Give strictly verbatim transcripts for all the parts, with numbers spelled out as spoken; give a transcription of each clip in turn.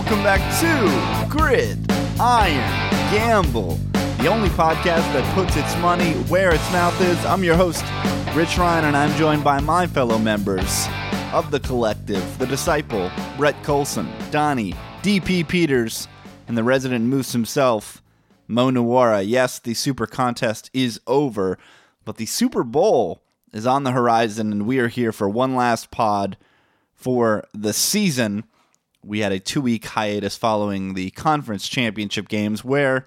welcome back to Grid Iron Gamble, the only podcast that puts its money where its mouth is. I'm your host, Rich Ryan, and I'm joined by my fellow members of the collective, the disciple, Brett Colson, Donnie, D P. Peters, and the resident moose himself, Mo Nuwara. Yes, the Super Contest is over, but the Super Bowl is on the horizon, and we are here for one last pod for the season. We had a two-week hiatus following the conference championship games where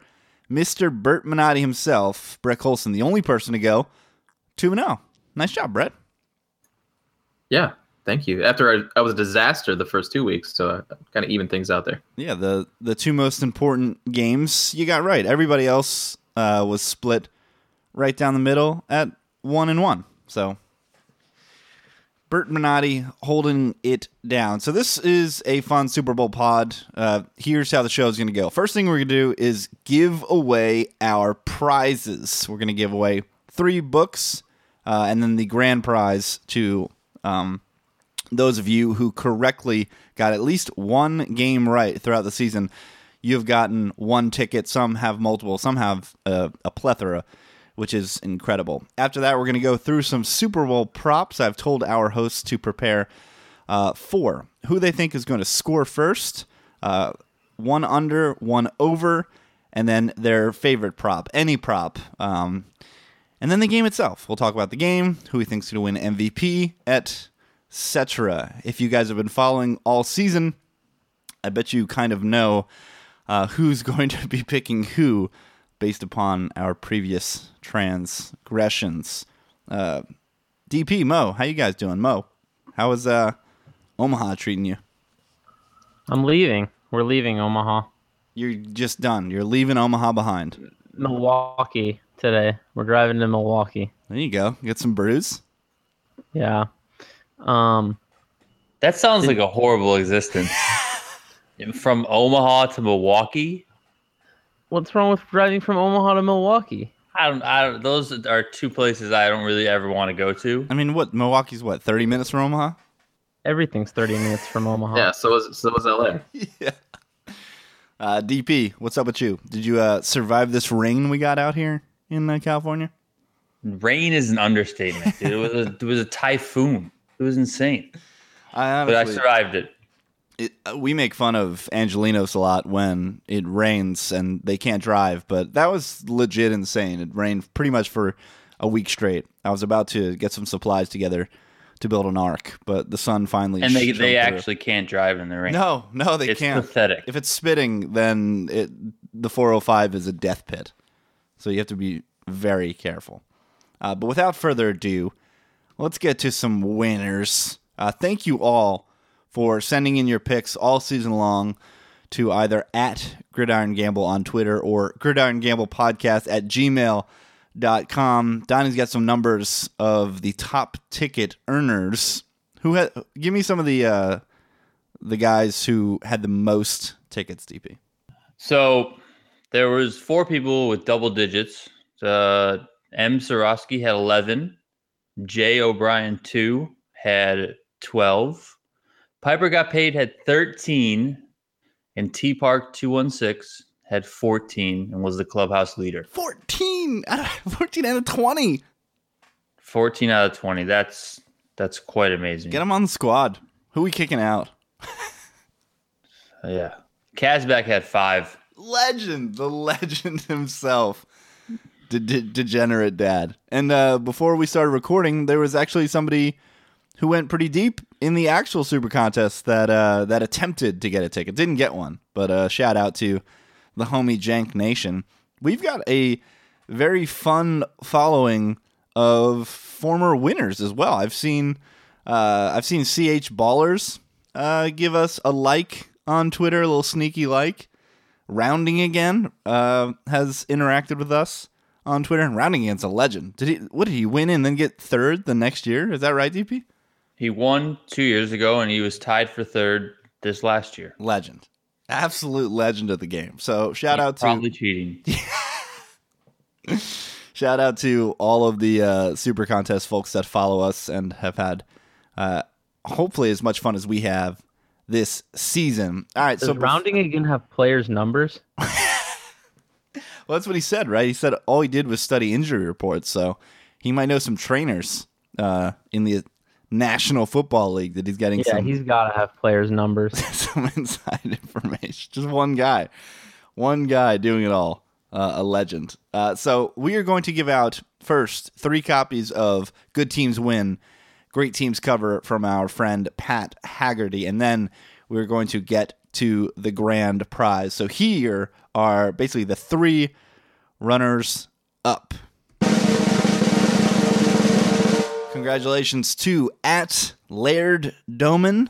Mister Bert Minotti himself, Brett Colson, the only person to go, two and oh. Nice job, Brett. Yeah, thank you. After I, I was a disaster the first two weeks, so I kind of evened things out there. Yeah, the, the two most important games you got right. Everybody else uh, was split right down the middle at one and one. So Bert Minotti holding it down. So this is a fun Super Bowl pod. Uh, here's how the show is going to go. First thing we're going to do is give away our prizes. We're going to give away three books uh, and then the grand prize to um, those of you who correctly got at least one game right throughout the season. You've gotten one ticket. Some have multiple. Some have uh, a plethora, which is incredible. After that, we're going to go through some Super Bowl props. I've told our hosts to prepare uh, for who they think is going to score first, uh, one under, one over, and then their favorite prop, any prop, um, and then the game itself. We'll talk about the game, who we think is going to win M V P, et cetera. If you guys have been following all season, I bet you kind of know uh, who's going to be picking who based upon our previous transgressions. Uh, D P, Mo, how you guys doing? Mo, how is uh, Omaha treating you? I'm leaving. We're leaving Omaha. You're just done. You're leaving Omaha behind. Milwaukee today. We're driving to Milwaukee. There you go. Get some brews. Yeah. Um, that sounds like a horrible existence. From Omaha to Milwaukee? What's wrong with driving from Omaha to Milwaukee? I don't. I don't. Those are two places I don't really ever want to go to. I mean, what Milwaukee's what thirty minutes from Omaha? Everything's thirty minutes from Omaha. Yeah. So was so was L A. Yeah. Uh, D P, what's up with you? Did you uh, survive this rain we got out here in uh, California? Rain is an understatement, dude. It was a, it was a typhoon. It was insane. I honestly, but I survived it. It, we make fun of Angelenos a lot when it rains and they can't drive, but that was legit insane. It rained pretty much for a week straight. I was about to get some supplies together to build an ark, but the sun finally and they they actually can't drive in the rain. No, no, they can't. It's pathetic. If it's spitting, then it, the four oh five is a death pit, so you have to be very careful. Uh, but without further ado, let's get to some winners. Uh, thank you all for sending in your picks all season long to either at Gridiron Gamble on Twitter or Gridiron Gamble Podcast at gmail dot com. Donnie's got some numbers of the top ticket earners. Who had, give me some of the uh, the guys who had the most tickets, D P. So there was four people with double digits. Uh, M. Sorosky had eleven. J. O'Brien two had twelve. Piper Got Paid had thirteen, and T-Park two one six had fourteen and was the clubhouse leader. fourteen out of, fourteen out of twenty. fourteen out of twenty. That's that's quite amazing. Get him on the squad. Who are we kicking out? Yeah. Kazback had five. Legend. The legend himself. De- de- degenerate dad. And uh, before we started recording, there was actually somebody who went pretty deep in the actual Super Contest that uh, that attempted to get a ticket. Didn't get one, but uh, shout out to the homie Jank Nation. We've got a very fun following of former winners as well. I've seen uh, I've seen C H Ballers uh, give us a like on Twitter, a little sneaky like. Rounding Again uh, has interacted with us on Twitter, and Rounding Again's a legend. Did he? What did he win and then get third the next year? Is that right, D P? He won two years ago, and he was tied for third this last year. Legend. Absolute legend of the game. So shout He's out to... probably cheating. Shout out to all of the uh, Super Contest folks that follow us and have had uh, hopefully as much fun as we have this season. All right. Does so rounding before... again have players' numbers? Well, that's what he said, right? He said all he did was study injury reports. So he might know some trainers uh, in the National Football League that he's getting. Yeah, some... he's got to have players' numbers. Some inside information. Just one guy. One guy doing it all. Uh, a legend. Uh, so we are going to give out first three copies of Good Teams Win, Great Teams Cover from our friend Pat Haggerty, and then we're going to get to the grand prize. So here are basically the three runners up. Congratulations to at Laird Doman,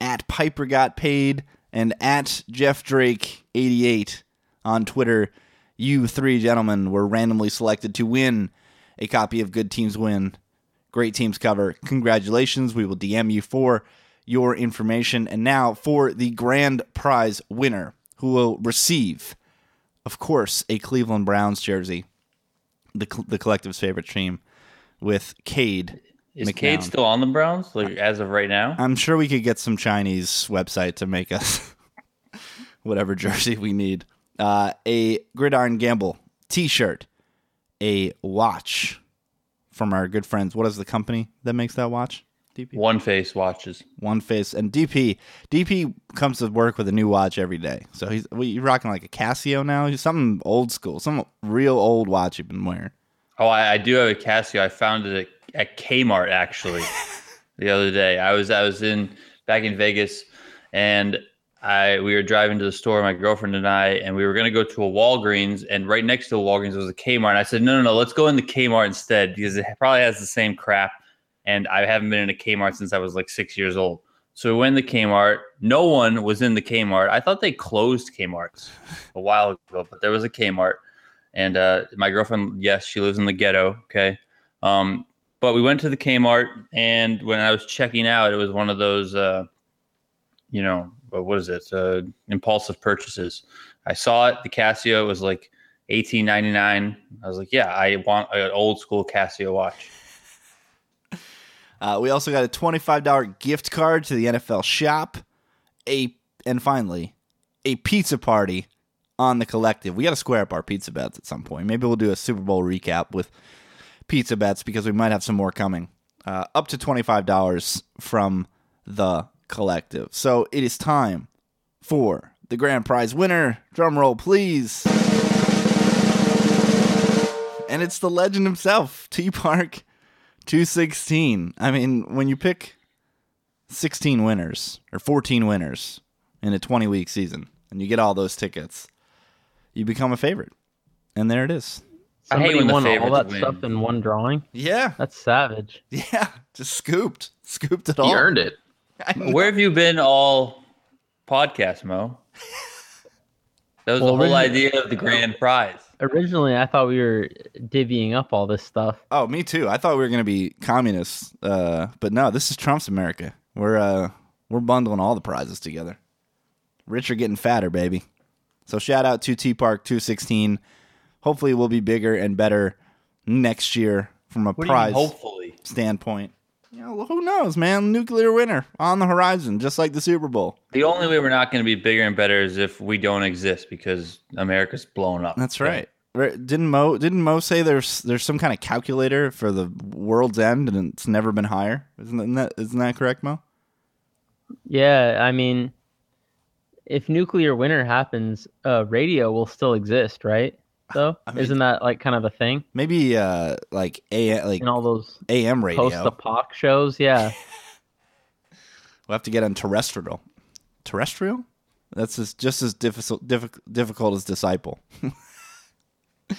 at Piper Got Paid, and at Jeff Drake eighty-eight on Twitter. You three gentlemen were randomly selected to win a copy of Good Teams Win, Great Teams Cover. Congratulations. We will D M you for your information. And now for the grand prize winner, who will receive, of course, a Cleveland Browns jersey, the the collective's favorite team, with Cade McDowell. Is Cade still on the Browns, like, as of right now? I'm sure we could get some Chinese website to make us whatever jersey we need. Uh, a Grid Iron Gamble t-shirt, a watch from our good friends. What is the company that makes that watch? D P. One Face watches. One Face. And D P. D P comes to work with a new watch every day. So he's you're rocking like a Casio now. He's something old school, some real old watch you've been wearing. Oh, I, I do have a Casio. I found it at, at Kmart actually the other day. I was I was in back in Vegas and. I we were driving to the store, my girlfriend and I, and we were going to go to a Walgreens, and right next to a Walgreens was a Kmart. And I said, no, no, no, let's go in the Kmart instead because it probably has the same crap. And I haven't been in a Kmart since I was like six years old. So we went in the Kmart. No one was in the Kmart. I thought they closed Kmarts a while ago, but there was a Kmart. And uh, my girlfriend, yes, she lives in the ghetto, okay? Um, but we went to the Kmart, and when I was checking out, it was one of those, uh, you know, but what is it? Uh, impulsive purchases. I saw it. The Casio was like eighteen ninety-nine. I was like, yeah, I want an old school Casio watch. Uh, we also got a twenty-five dollars gift card to the N F L shop. A And finally, a pizza party on the collective. We got to square up our pizza bets at some point. Maybe we'll do a Super Bowl recap with pizza bets because we might have some more coming. Uh, up to twenty-five dollars from the collective. So it is time for the grand prize winner. Drum roll, please. And it's the legend himself, T-Park two sixteen. I mean, when you pick sixteen winners or fourteen winners in a twenty-week season and you get all those tickets, you become a favorite. And there it is. Somebody I hate won all that win. Stuff in one drawing. Yeah. That's savage. Yeah. Just scooped. Scooped it all. He earned it. Where have you been all podcast, Mo? That was well, the whole idea of the grand prize. Originally, I thought we were divvying up all this stuff. Oh, me too. I thought we were going to be communists, uh, but no, this is Trump's America. We're uh, we're bundling all the prizes together. Rich are getting fatter, baby. So shout out to T-Park two sixteen. Hopefully, we'll be bigger and better next year from a what prize hopefully? standpoint. You know, who knows, man? Nuclear winter on the horizon, just like the Super Bowl. The only way we're not going to be bigger and better is if we don't exist because America's blown up. That's right. right. Didn't Mo Didn't Mo say there's there's some kind of calculator for the world's end and it's never been higher? Isn't that isn't that correct, Mo? Yeah, I mean, if nuclear winter happens, uh, radio will still exist, right? Though I mean, isn't that like kind of a thing? Maybe uh, like a like and all those A M radio post-apoc shows. Yeah, we'll have to get on terrestrial. Terrestrial? That's just, just as difficult difficult as Disciple. All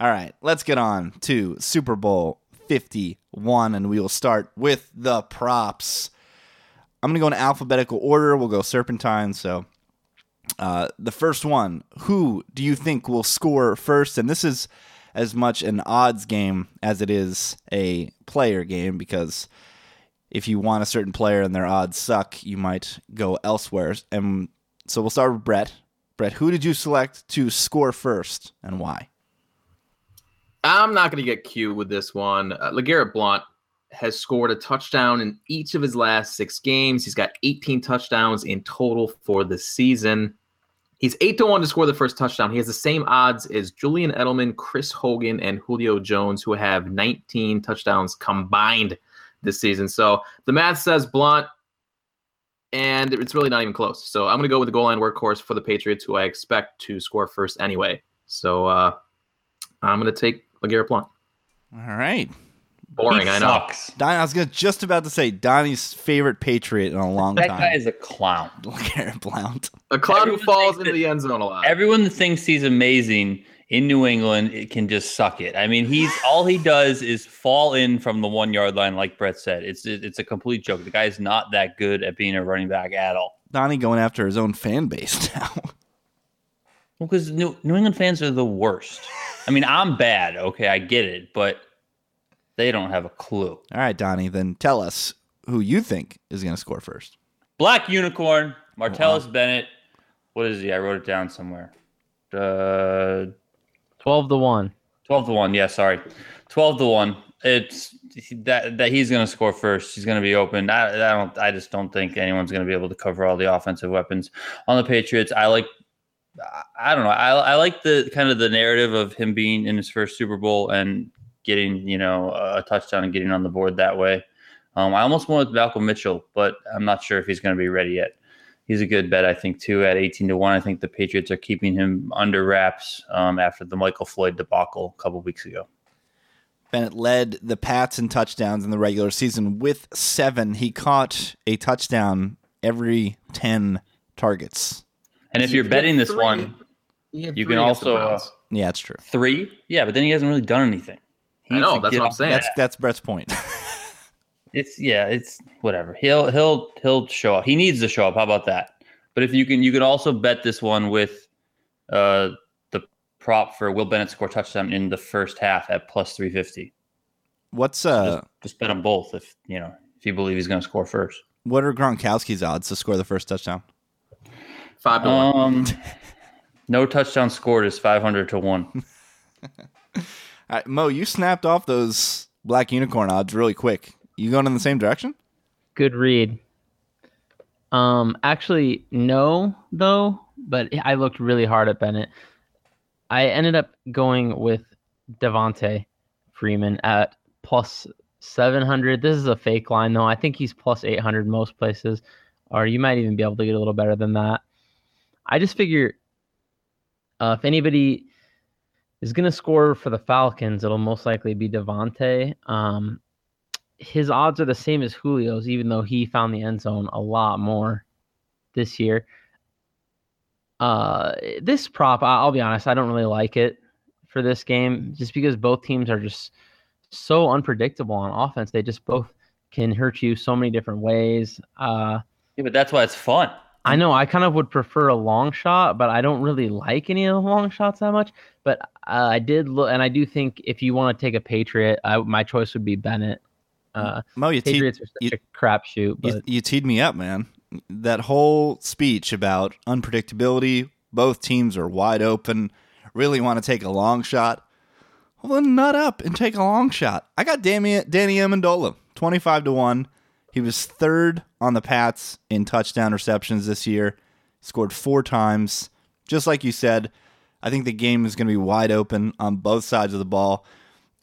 right, let's get on to Super Bowl fifty-one, and we will start with the props. I'm gonna go in alphabetical order. We'll go serpentine. So. Uh, the first one, who do you think will score first? And this is as much an odds game as it is a player game, because if you want a certain player and their odds suck, you might go elsewhere. And so we'll start with Brett. Brett, who did you select to score first and why? I'm not going to get cute with this one. Uh, LeGarrette Blount has scored a touchdown in each of his last six games. He's got eighteen touchdowns in total for the season. He's eight to one to score the first touchdown. He has the same odds as Julian Edelman, Chris Hogan, and Julio Jones, who have nineteen touchdowns combined this season. So the math says Blount, and it's really not even close. So I'm going to go with the goal line workhorse for the Patriots, who I expect to score first anyway. So uh, I'm going to take LeGarrette Blount. All right. Boring, he I know. Don, I was gonna, just about to say Donnie's favorite Patriot in a long that time. That guy is a clown. LeGarrette Blount. A clown everyone who falls into that, the end zone a lot. Everyone that thinks he's amazing in New England it can just suck it. I mean, he's all he does is fall in from the one-yard line, like Brett said. It's it, it's a complete joke. The guy's not that good at being a running back at all. Donnie going after his own fan base now. Well, because New, New England fans are the worst. I mean, I'm bad. Okay, I get it, but... they don't have a clue. All right, Donnie, then tell us who you think is going to score first. Black Unicorn, Martellus wow. Bennett. What is he? I wrote it down somewhere. Uh, twelve to one. twelve to one. Yeah, sorry. twelve to one. It's that that he's going to score first. He's going to be open. I, I don't I just don't think anyone's going to be able to cover all the offensive weapons on the Patriots. I like I don't know. I I like the kind of the narrative of him being in his first Super Bowl and getting, you know, a touchdown and getting on the board that way. Um, I almost went with Malcolm Mitchell, but I'm not sure if he's going to be ready yet. He's a good bet, I think, too, at eighteen to one. I think the Patriots are keeping him under wraps um, after the Michael Floyd debacle a couple weeks ago. Bennett led the Pats in touchdowns in the regular season with seven. He caught a touchdown every ten targets. And if you're betting this one, you can also... Uh, yeah, it's true. Three? Yeah, but then he hasn't really done anything. I know, that's what I'm saying. That's that's Brett's point. It's yeah, it's whatever. He'll he'll he'll show up. He needs to show up. How about that? But if you can, you can also bet this one with uh, the prop for Will Bennett score touchdown in the first half at plus three fifty. What's uh? Just, just bet on both if you know if you believe he's going to score first. What are Gronkowski's odds to score the first touchdown? Five to um, one. No touchdown scored is five hundred to one. All right, Mo, you snapped off those Black Unicorn odds really quick. You going in the same direction? Good read. Um, actually, no, though, but I looked really hard at Bennett. I ended up going with Devonta Freeman at plus seven hundred. This is a fake line, though. I think he's plus eight hundred most places, or you might even be able to get a little better than that. I just figure uh, if anybody... is going to score for the Falcons, it'll most likely be Devonta. Um, his odds are the same as Julio's, even though he found the end zone a lot more this year. Uh, this prop, I'll be honest, I don't really like it for this game just because both teams are just so unpredictable on offense. They just both can hurt you so many different ways. Uh, yeah, but that's why it's fun. I know I kind of would prefer a long shot, but I don't really like any of the long shots that much. But uh, I did look, and I do think if you want to take a Patriot, I, my choice would be Bennett. Uh, Mo, you Patriots teed, are such you, a crapshoot. You, you teed me up, man. That whole speech about unpredictability, both teams are wide open, really want to take a long shot. Well, then nut up and take a long shot. I got Danny, Danny Amendola, twenty-five to one. He was third on the Pats in touchdown receptions this year. Scored four times. Just like you said, I think the game is going to be wide open on both sides of the ball.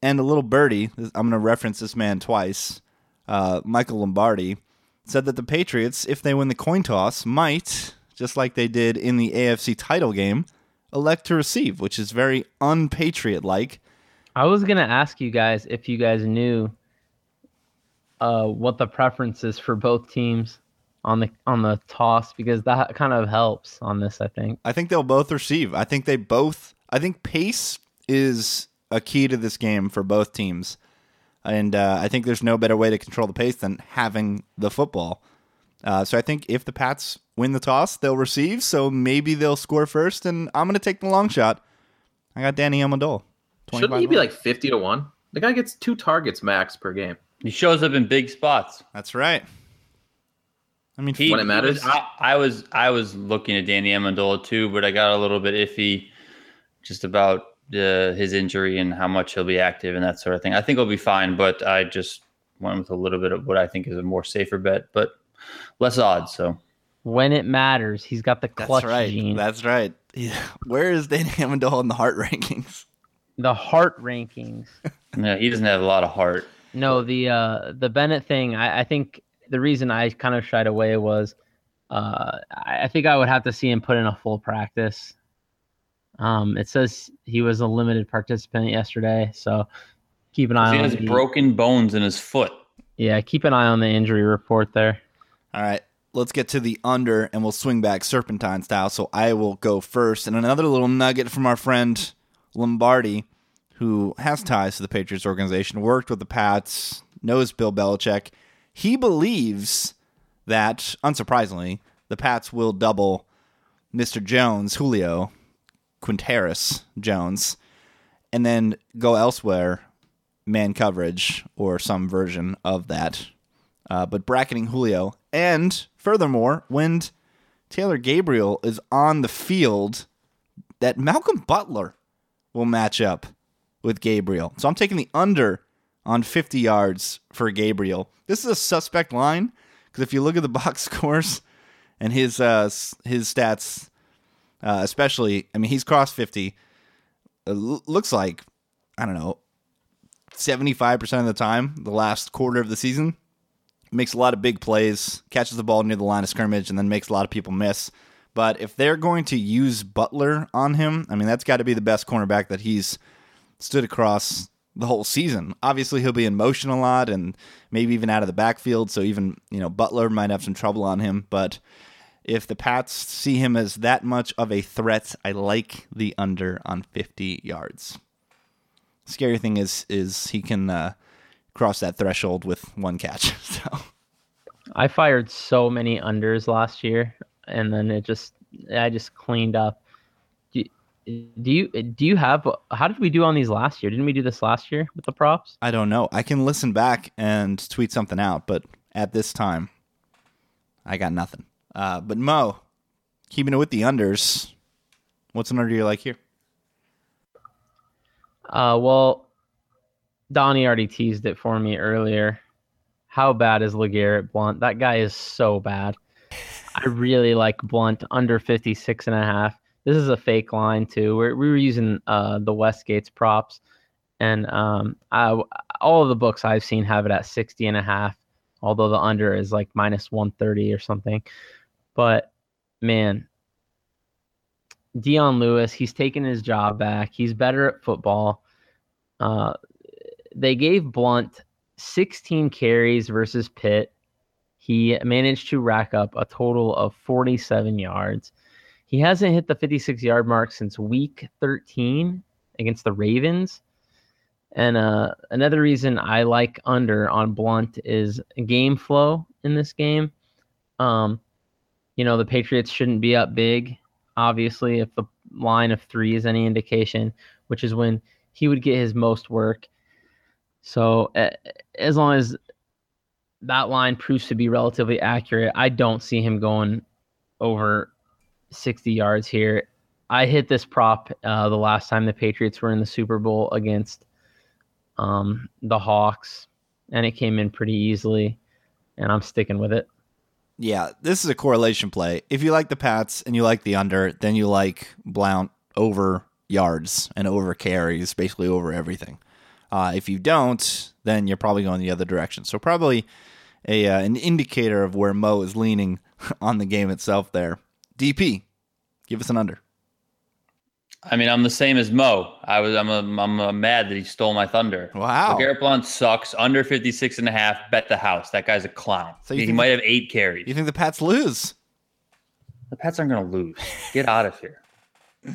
And a little birdie, I'm going to reference this man twice, uh, Michael Lombardi, said that the Patriots, if they win the coin toss, might, just like they did in the A F C title game, elect to receive, which is very un-Patriot-like. I was going to ask you guys if you guys knew... Uh, what the preference is for both teams on the on the toss, because that kind of helps on this, I think. I think they'll both receive. I think they both... I think pace is a key to this game for both teams. And uh, I think there's no better way to control the pace than having the football. Uh, so I think if the Pats win the toss, they'll receive. So maybe they'll score first, and I'm going to take the long shot. I got Danny Amendola. Shouldn't he be like fifty to one? The guy gets two targets max per game. He shows up in big spots. That's right. I mean, he, when it matters. I, I was I was looking at Danny Amendola too, but I got a little bit iffy just about uh, his injury and how much he'll be active and that sort of thing. I think he'll be fine, but I just went with a little bit of what I think is a more safer bet, but less odds. So when it matters, he's got the clutch. That's right. Gene. That's right. Yeah. Where is Danny Amendola in the heart rankings? The heart rankings. No, he doesn't have a lot of heart. No, the uh, the Bennett thing. I, I think the reason I kind of shied away was uh, I, I think I would have to see him put in a full practice. Um, it says he was a limited participant yesterday, so keep an eye on. He has broken bones in his foot. Yeah, keep an eye on the injury report there. All right, let's get to the under, and we'll swing back serpentine style. So I will go first, and another little nugget from our friend Lombardi, who has ties to the Patriots organization, worked with the Pats, knows Bill Belichick. He believes that, unsurprisingly, the Pats will double Mister Jones, Julio Quinteris Jones, and then go elsewhere, man coverage or some version of that. Uh, but bracketing Julio, and furthermore, when Taylor Gabriel is on the field, that Malcolm Butler will match up with Gabriel. So I'm taking the under on fifty yards for Gabriel. This is a suspect line because if you look at the box scores and his uh, his stats, uh, especially, I mean, he's crossed fifty. It looks like, I don't know, seventy-five percent of the time, the last quarter of the season, makes a lot of big plays, catches the ball near the line of scrimmage, and then makes a lot of people miss. But if they're going to use Butler on him, I mean, that's got to be the best cornerback that he's stood across the whole season. Obviously, he'll be in motion a lot and maybe even out of the backfield, so even, you know, Butler might have some trouble on him. But if the Pats see him as that much of a threat, I like the under on fifty yards. Scary thing is is he can uh, cross that threshold with one catch. So I fired so many unders last year, and then it just I just cleaned up. Do, do you do you have how did we do on these last year? Didn't we do this last year with the props? I don't know. I can listen back and tweet something out, but at this time, I got nothing. Uh, but Mo, keeping it with the unders, what's an under you like here? Uh, well, Donnie already teased it for me earlier. How bad is LeGarrette Blount? That guy is so bad. I really like Blount under fifty-six and a half. This is a fake line too. We're, we were using uh, the Westgate's props, and um, I, all of the books I've seen have it at sixty and a half, although the under is like minus one thirty or something. But man, Dion Lewis, he's taken his job back. He's better at football. Uh, they gave Blount sixteen carries versus Pitt. He managed to rack up a total of forty-seven yards. He hasn't hit the fifty-six-yard mark since week thirteen against the Ravens. And uh, another reason I like under on Blount is game flow in this game. Um, you know, the Patriots shouldn't be up big, obviously, if the line of three is any indication, which is when he would get his most work. So uh, as long as that line proves to be relatively accurate, I don't see him going over sixty yards here. I hit this prop uh, the last time the Patriots were in the Super Bowl against um, the Hawks, and it came in pretty easily, and I'm sticking with it. Yeah, this is a correlation play. If you like the Pats and you like the under, then you like Blount over yards and over carries, basically over everything. Uh, if you don't, then you're probably going the other direction. So probably a uh, an indicator of where Mo is leaning on the game itself there. D P, give us an under. I mean, I'm the same as Mo. I was I'm a, I'm a mad that he stole my thunder. Wow. LeGarrette Blount sucks. Under fifty-six and a half. Bet the house. That guy's a clown. So he might the, have eight carries. You think the Pats lose? The Pats aren't going to lose. Get out of here. All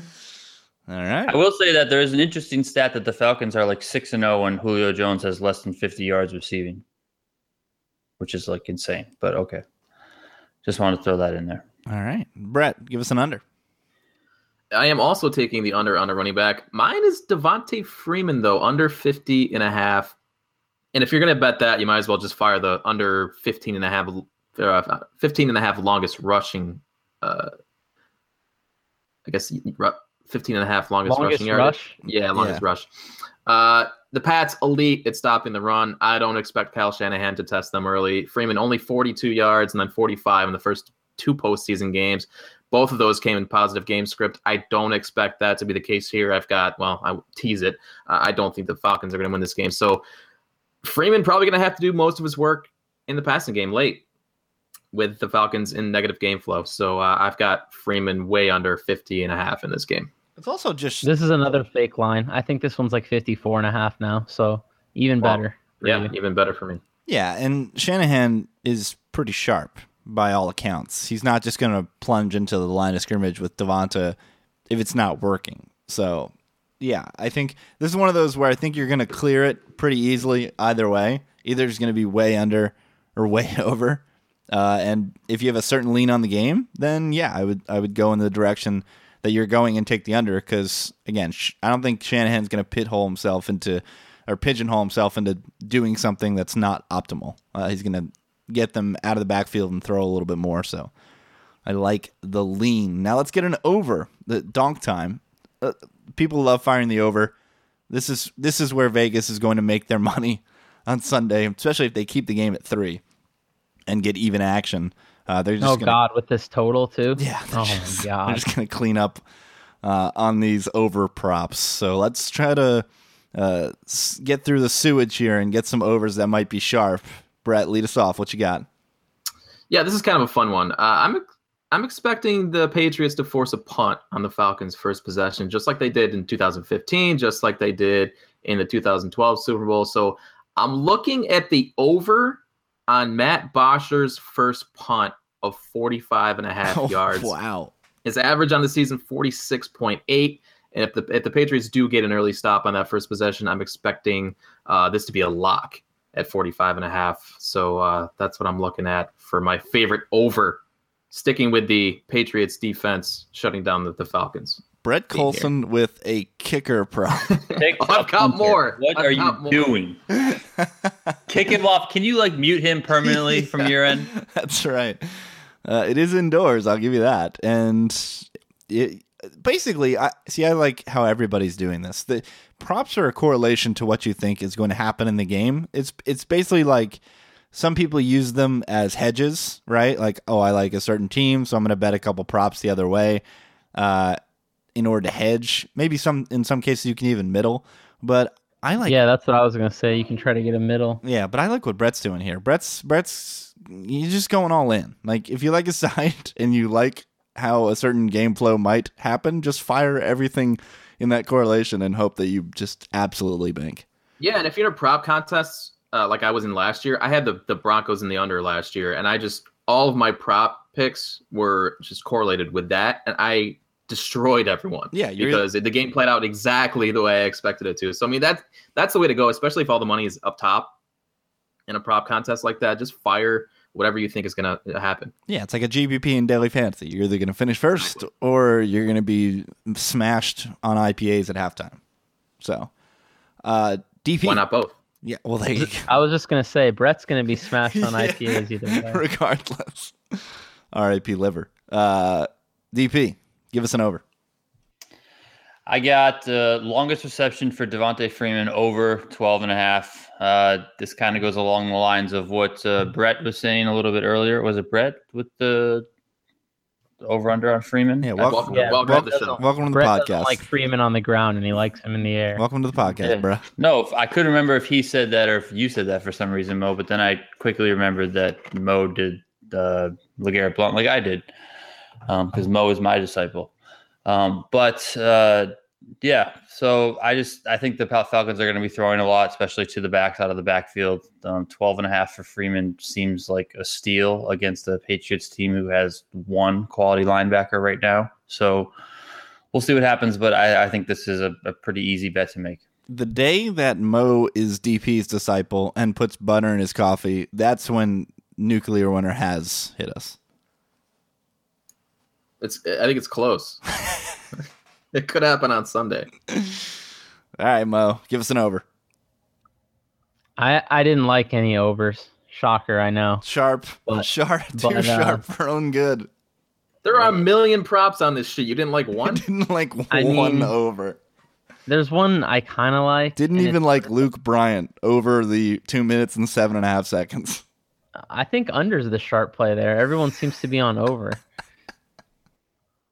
right. I will say that there is an interesting stat that the Falcons are like six and zero when Julio Jones has less than fifty yards receiving, which is like insane. But okay, just want to throw that in there. All right, Brett, give us an under. I am also taking the under on a running back. Mine is Devonta Freeman, though, under fifty and a half. And if you're going to bet that, you might as well just fire the under fifteen and a half, uh, fifteen and a half longest rushing. Uh, I guess fifteen and a half longest, longest rushing yardage. Rush? Yeah, longest yeah. rush. Uh, the Pats elite at stopping the run. I don't expect Kyle Shanahan to test them early. Freeman only forty-two yards and then forty-five in the first two postseason games. Both of those came in positive game script. I don't expect that to be the case here. I've got, well, I tease it. Uh, I don't think the Falcons are going to win this game. So Freeman probably going to have to do most of his work in the passing game late with the Falcons in negative game flow. So uh, I've got Freeman way under fifty and a half in this game. It's also just, this is another fake line. I think this one's like fifty-four and a half now. So even well, better. Yeah. You. Even better for me. Yeah. And Shanahan is pretty sharp by all accounts. He's not just going to plunge into the line of scrimmage with Devonta if it's not working. So yeah, I think this is one of those where I think you're going to clear it pretty easily either way. Either it's going to be way under or way over. Uh, and if you have a certain lean on the game, then yeah, I would, I would go in the direction that you're going and take the under, because again, I don't think Shanahan's going to pigeonhole himself into or pigeonhole himself into doing something that's not optimal. Uh, he's going to get them out of the backfield and throw a little bit more. So I like the lean. Now let's get an over, the donk time. Uh, people love firing the over. This is this is where Vegas is going to make their money on Sunday, especially if they keep the game at three and get even action. Uh, they're just oh, gonna, God, with this total, too? Yeah. Oh, just, my God. They're just going to clean up uh, on these over props. So let's try to uh, get through the sewage here and get some overs that might be sharp. Brett, lead us off. What you got? Yeah, this is kind of a fun one. Uh, I'm I'm expecting the Patriots to force a punt on the Falcons' first possession, just like they did in two thousand fifteen, just like they did in the two thousand twelve Super Bowl. So I'm looking at the over on Matt Bosher's first punt of forty-five and a half oh, yards. Wow. His average on the season, forty-six point eight. And if the if the Patriots do get an early stop on that first possession, I'm expecting uh, this to be a lock at forty-five and a half. So uh, that's what I'm looking at for my favorite over, sticking with the Patriots defense shutting down the, the Falcons. Brett Colson with a kicker prop. Oh, I've got more. What I've are you more. doing? Kick him off. Can you like mute him permanently yeah, from your end? That's right. Uh, it is indoors. I'll give you that. And it, basically, I see. I like how everybody's doing this. The props are a correlation to what you think is going to happen in the game. It's it's basically like some people use them as hedges, right? Like, oh, I like a certain team, so I'm going to bet a couple props the other way. Uh, in order to hedge. Maybe some in some cases you can even middle, but I like Yeah, that's what I was going to say. You can try to get a middle. Yeah, but I like what Brett's doing here. Brett's Brett's he's just going all in. Like if you like a side and you like how a certain game flow might happen, just fire everything in that correlation and hope that you just absolutely bank. Yeah, and if you're in a prop contest uh, like I was in last year, I had the the Broncos in the under last year, and I just all of my prop picks were just correlated with that, and I destroyed everyone. Yeah, because the game played out exactly the way I expected it to. So I mean that's that's the way to go, especially if all the money is up top in a prop contest like that. Just fire whatever you think is going to happen. Yeah, it's like a G B P in Daily Fantasy. You're either going to finish first or you're going to be smashed on I P As at halftime. So, uh, D P. Why not both? Yeah, well, there you go. I was just going to say Brett's going to be smashed on yeah, I P As either way. Regardless. R I P liver. Uh, D P. Give us an over. I got uh, longest reception for Devonta Freeman over twelve and a half. Uh, this kind of goes along the lines of what uh, Brett was saying a little bit earlier. Was it Brett with the, the over-under on Freeman? Yeah, welcome, yeah, welcome, welcome to the show. Welcome to the Brett podcast. Doesn't like Freeman on the ground, and he likes him in the air. Welcome to the podcast, yeah. bro. No, I couldn't remember if he said that or if you said that for some reason, Mo, but then I quickly remembered that Mo did uh, LeGarrette Blount like I did. Because um, Mo is my disciple. Um, but, uh, yeah, so I just I think the Falcons are going to be throwing a lot, especially to the backs out of the backfield. Um, twelve and a half for Freeman seems like a steal against the Patriots team who has one quality linebacker right now. So we'll see what happens, but I, I think this is a, a pretty easy bet to make. The day that Mo is D P's disciple and puts butter in his coffee, that's when nuclear winter has hit us. It's. I think it's close. It could happen on Sunday. All right, Mo, give us an over. I I didn't like any overs. Shocker, I know. Sharp, but, sharp, too but, uh, sharp for own good. There are a million props on this shit. You didn't like one. I didn't like I one mean, over. There's one I kind of like. Didn't even like Luke Bryant over the two minutes and seven and a half seconds. I think under's the sharp play there. Everyone seems to be on over.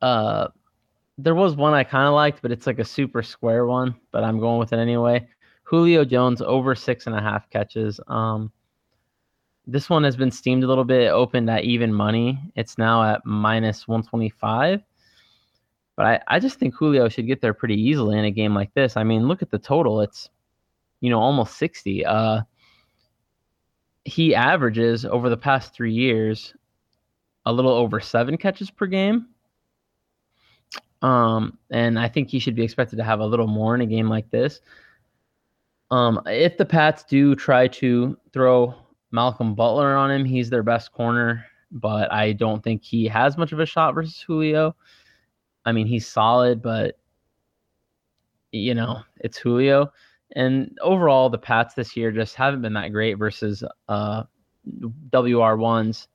Uh, there was one I kind of liked, but it's like a super square one, but I'm going with it anyway. Julio Jones over six and a half catches. Um, this one has been steamed a little bit. It opened at even money. It's now at minus one twenty-five. But I, I just think Julio should get there pretty easily in a game like this. I mean, look at the total. It's, you know, almost sixty. Uh, he averages over the past three years a little over seven catches per game. Um, and I think he should be expected to have a little more in a game like this. Um, if the Pats do try to throw Malcolm Butler on him, he's their best corner. But I don't think he has much of a shot versus Julio. I mean, he's solid, but, you know, it's Julio. And overall, the Pats this year just haven't been that great versus uh, W R ones.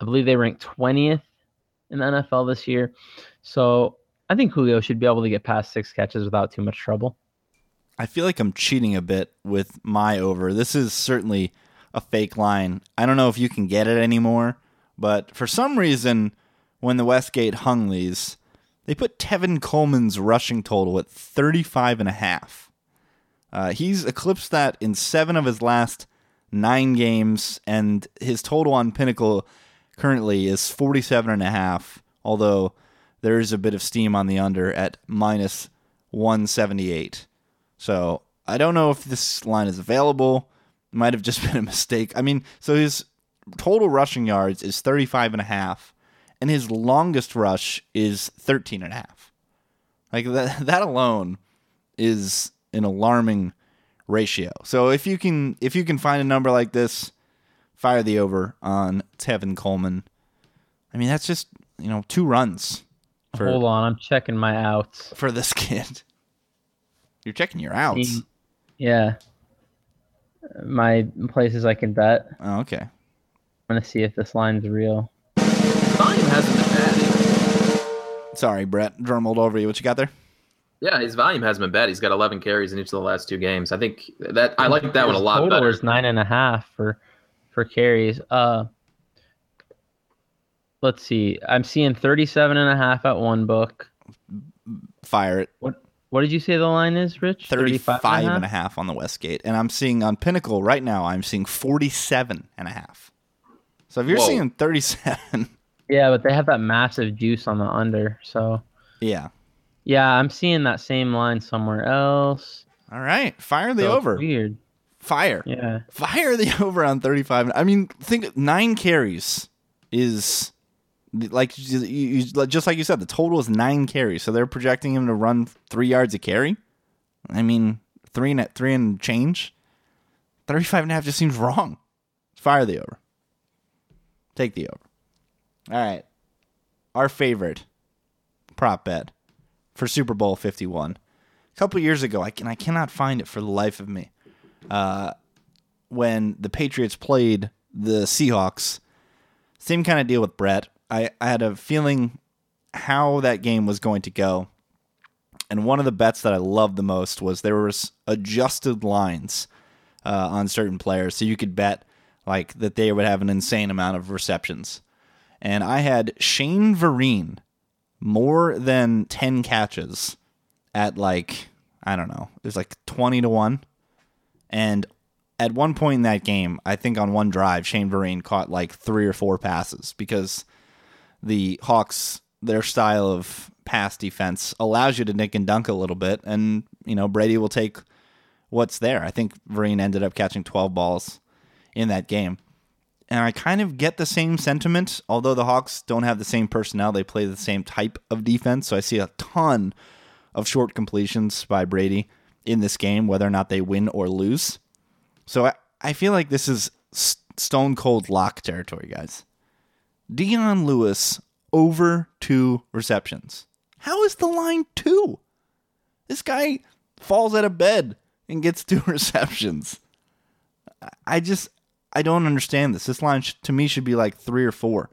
I believe they ranked twentieth in the N F L this year. So I think Julio should be able to get past six catches without too much trouble. I feel like I'm cheating a bit with my over. This is certainly a fake line. I don't know if you can get it anymore, but for some reason, when the Westgate hung these, they put Tevin Coleman's rushing total at thirty-five and a half. Uh, he's eclipsed that in seven of his last nine games, and his total on Pinnacle currently is forty-seven and a half, although there is a bit of steam on the under at minus one seventy-eight. So I don't know if this line is available. It might have just been a mistake. I mean, so his total rushing yards is thirty-five and a half. And his longest rush is thirteen and a half. Like that, that alone is an alarming ratio. So if you can if you can find a number like this, fire the over on Tevin Coleman. I mean, that's just, you know, two runs. For, Hold on, I'm checking my outs. For this kid. You're checking your outs. Yeah. My places I can bet. Oh, okay. I'm going to see if this line's real. Volume hasn't been bad. Sorry, Brett. Drumrolled over you. What you got there? Yeah, his volume hasn't been bad. He's got eleven carries in each of the last two games. I think that I like that one a lot total better. Total is nine and a half for for carries. Uh, let's see. I'm seeing thirty-seven and a half at one book. Fire it. What What did you say the line is, Rich? Thirty-five, 35 and, a and a half on the Westgate, and I'm seeing on Pinnacle right now. I'm seeing forty-seven and a half. So if you're Whoa. seeing thirty-seven. Yeah, but they have that massive juice on the under, so... Yeah. Yeah, I'm seeing that same line somewhere else. All right, fire the so over. Weird. Fire. Yeah. Fire the over on thirty-five. I mean, think nine carries is... like you, you, just like you said, the total is nine carries, so they're projecting him to run three yards a carry? I mean, three and, three and change? thirty-five and a half just seems wrong. Fire the over. Take the over. All right, our favorite prop bet for Super Bowl fifty-one. A couple years ago, I can I cannot find it for the life of me. Uh, when the Patriots played the Seahawks, same kind of deal with Brett. I, I had a feeling how that game was going to go, and one of the bets that I loved the most was there was adjusted lines uh, on certain players, so you could bet like that they would have an insane amount of receptions. And I had Shane Vereen more than ten catches at like, I don't know, it was like twenty to one. And at one point in that game, I think on one drive, Shane Vereen caught like three or four passes because the Hawks, their style of pass defense allows you to nick and dunk a little bit. And, you know, Brady will take what's there. I think Vereen ended up catching twelve balls in that game. And I kind of get the same sentiment, although the Hawks don't have the same personnel. They play the same type of defense, so I see a ton of short completions by Brady in this game, whether or not they win or lose. So I, I feel like this is st- stone-cold lock territory, guys. Dion Lewis, over two receptions. How is the line two? This guy falls out of bed and gets two receptions. I just... I don't understand this. This line, to me, should be like three or four.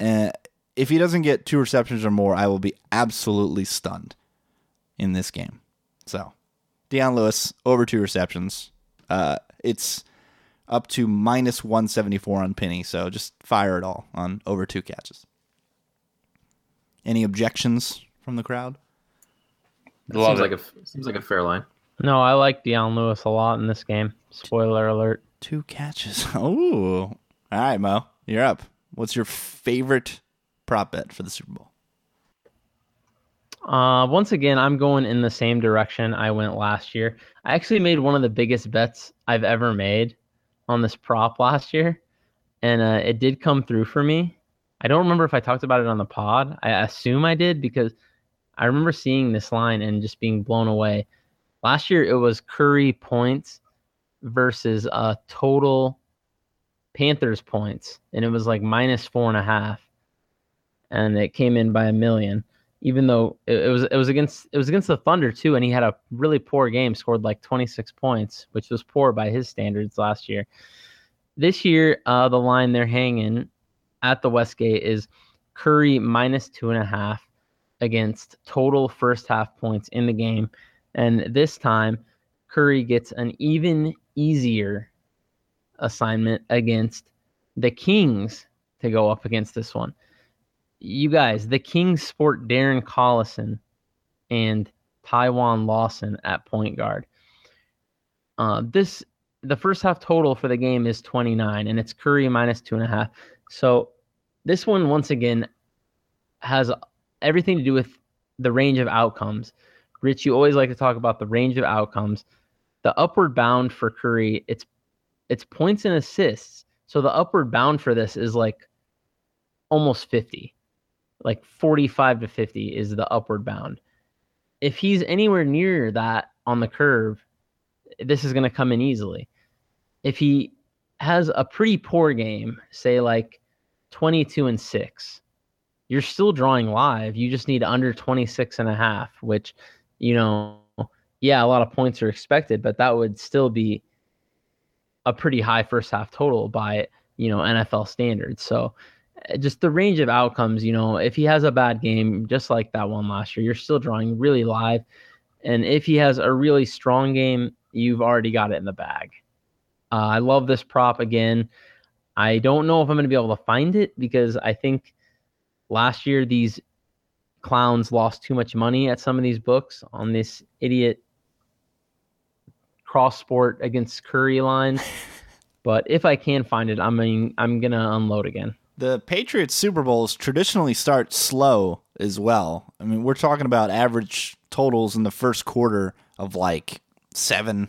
Uh, if he doesn't get two receptions or more, I will be absolutely stunned in this game. So, Dion Lewis, over two receptions. Uh, it's up to minus one seventy-four on Penny, so just fire it all on over two catches. Any objections from the crowd? Seems like, a, seems like a fair line. No, I like Dion Lewis a lot in this game. Spoiler alert. Two catches. Oh. All right, Mo. You're up. What's your favorite prop bet for the Super Bowl? Uh, once again, I'm going in the same direction I went last year. I actually made one of the biggest bets I've ever made on this prop last year, and uh, it did come through for me. I don't remember if I talked about it on the pod. I assume I did because I remember seeing this line and just being blown away. Last year, it was Curry points versus uh, total Panthers points, and it was like minus four and a half, and it came in by a million. Even though it was it was against it was against the Thunder too, and he had a really poor game, scored like twenty-six points, which was poor by his standards last year. This year, uh, the line they're hanging at the Westgate is Curry minus two and a half against total first half points in the game, and this time Curry gets an even easier assignment against the Kings to go up against this one. You guys, the Kings sport Darren Collison and Tywann Lawson at point guard. Uh, this the first half total for the game is twenty-nine, and it's Curry minus two and a half. So this one, once again, has everything to do with the range of outcomes. Rich, you always like to talk about the range of outcomes. The upward bound for Curry, it's it's points and assists. So the upward bound for this is like almost fifty. Like forty-five to fifty is the upward bound. If he's anywhere near that on the curve, this is going to come in easily. If he has a pretty poor game, say like twenty-two and six, you're still drawing live. You just need under twenty-six and a half, which, you know, yeah, a lot of points are expected, but that would still be a pretty high first half total by, you know, N F L standards. So, just the range of outcomes, you know, if he has a bad game, just like that one last year, you're still drawing really live. And if he has a really strong game, you've already got it in the bag. Uh, I love this prop again. I don't know if I'm going to be able to find it because I think last year these clowns lost too much money at some of these books on this idiot cross sport against Curry line. But if I can find it, I mean, I'm going to unload again. The Patriots Super Bowls traditionally start slow as well. I mean, we're talking about average totals in the first quarter of like seven,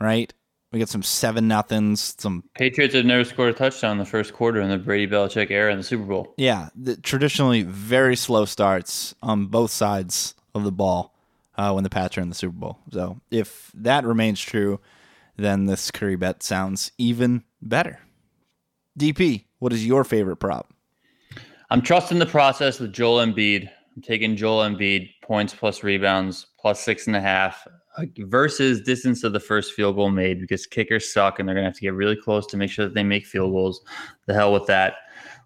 right? We get some seven nothings. Some Patriots have never scored a touchdown in the first quarter in the Brady Belichick era in the Super Bowl. Yeah, the, traditionally very slow starts on both sides of the ball uh, when the Pats are in the Super Bowl. So if that remains true, then this Curry bet sounds even better. D P, what is your favorite prop? I'm trusting the process with Joel Embiid. I'm taking Joel Embiid, points plus rebounds, plus six and a half, versus distance of the first field goal made because kickers suck and they're going to have to get really close to make sure that they make field goals. The hell with that.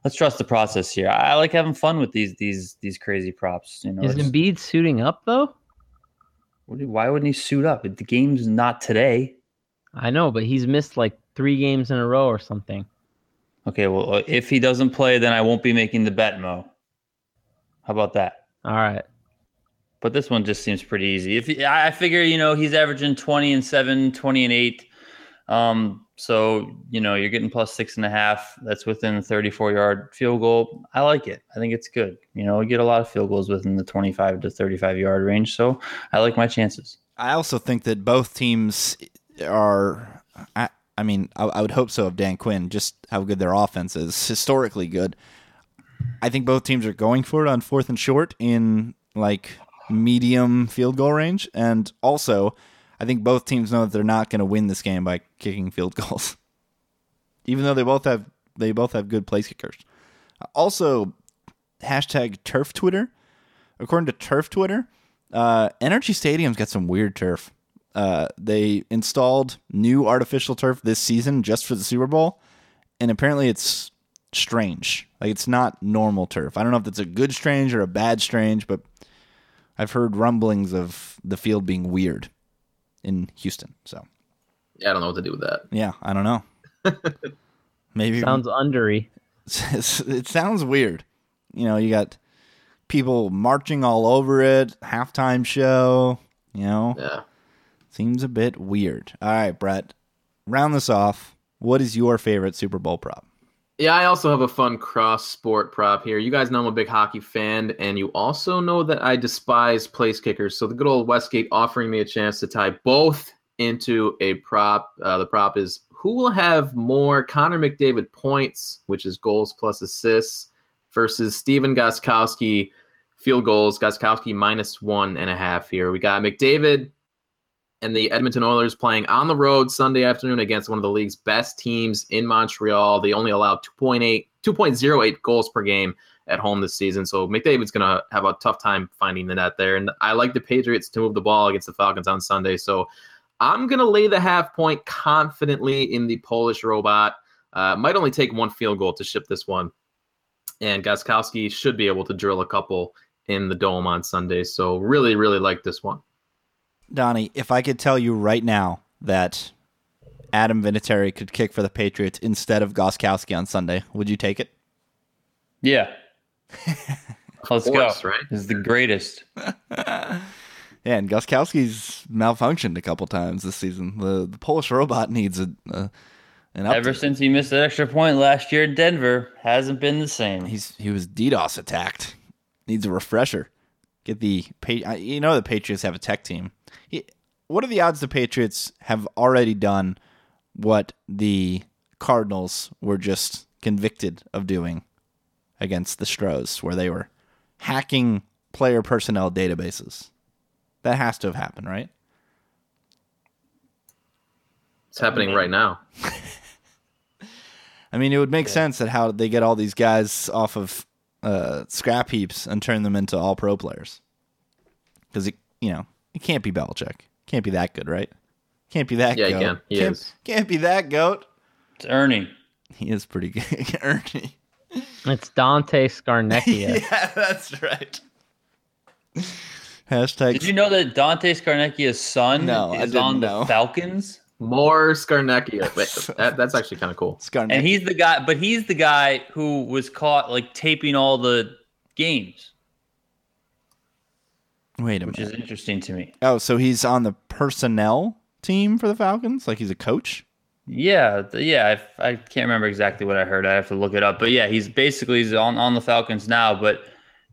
Let's trust the process here. I like having fun with these these these crazy props. You know, is Embiid suiting up, though? What do, why wouldn't he suit up? The game's not today. I know, but he's missed like three games in a row or something. Okay, well, if he doesn't play, then I won't be making the bet, Mo. How about that? All right. But this one just seems pretty easy. If he, I figure, you know, he's averaging twenty and seven, twenty and eight. Um, so, you know, you're getting plus six and a half. That's within a thirty-four-yard field goal. I like it. I think it's good. You know, we get a lot of field goals within the twenty-five to thirty-five-yard range. So I like my chances. I also think that both teams are I, – I mean, I, I would hope so of Dan Quinn, just how good their offense is, historically good. I think both teams are going for it on fourth and short in, like, medium field goal range. And also, I think both teams know that they're not going to win this game by kicking field goals, even though they both have they both have good place kickers. Also, hashtag Turf Twitter. According to Turf Twitter, uh, Energy Stadium's got some weird turf. Uh, they installed new artificial turf this season just for the Super Bowl, and apparently it's strange. Like, it's not normal turf. I don't know if it's a good strange or a bad strange, but I've heard rumblings of the field being weird in Houston. So, yeah, I don't know what to do with that. Yeah, I don't know. Maybe sounds undery. It sounds weird. You know, you got people marching all over it. Halftime show. You know, yeah, seems a bit weird. All right, Brett, round this off. What is your favorite Super Bowl prop? Yeah, I also have a fun cross-sport prop here. You guys know I'm a big hockey fan, and you also know that I despise place kickers. So the good old Westgate offering me a chance to tie both into a prop. Uh, the prop is who will have more Connor McDavid points, which is goals plus assists, versus Steven Gostkowski field goals. Gostkowski minus one and a half here. We got McDavid and the Edmonton Oilers playing on the road Sunday afternoon against one of the league's best teams in Montreal. They only allowed two point eight, two point oh eight goals per game at home this season. So McDavid's going to have a tough time finding the net there. And I like the Patriots to move the ball against the Falcons on Sunday. So I'm going to lay the half point confidently in the Polish robot. Uh, might only take one field goal to ship this one. And Gostkowski should be able to drill a couple in the dome on Sunday. So really, really like this one. Donnie, if I could tell you right now that Adam Vinatieri could kick for the Patriots instead of Gostkowski on Sunday, would you take it? Yeah. Let's course, go. Right? He's the greatest. Yeah, and Gostkowski's malfunctioned a couple times this season. The, the Polish robot needs a, a, an update. Ever since he missed that extra point last year in Denver, hasn't been the same. He's He was DDoS attacked. Needs a refresher. Get the You know the Patriots have a tech team. What are the odds the Patriots have already done what the Cardinals were just convicted of doing against the Stros, where they were hacking player personnel databases? That has to have happened, right? It's happening right now. I mean, it would make yeah. sense that how they get all these guys off of Uh, scrap heaps and turn them into all pro players, because it you know it can't be Belichick, can't be that good, right? Can't be that. Yeah, goat. He can. He can't, is. Can't be that goat. It's Ernie. He is pretty good, Ernie. It's Dante Scarnecchia. Yeah, that's right. Hashtag. Did you know that Dante Scarnecchia's son no, is on know. the Falcons? More Scarnecchia. Wait, that, that's actually kind of cool. Scarnecchia. And he's the guy, but he's the guy who was caught like taping all the games. Wait a which minute. Which is interesting to me. Oh, so he's on the personnel team for the Falcons? Like he's a coach? Yeah. Yeah. I, I can't remember exactly what I heard. I have to look it up. But yeah, he's basically he's on, on the Falcons now, but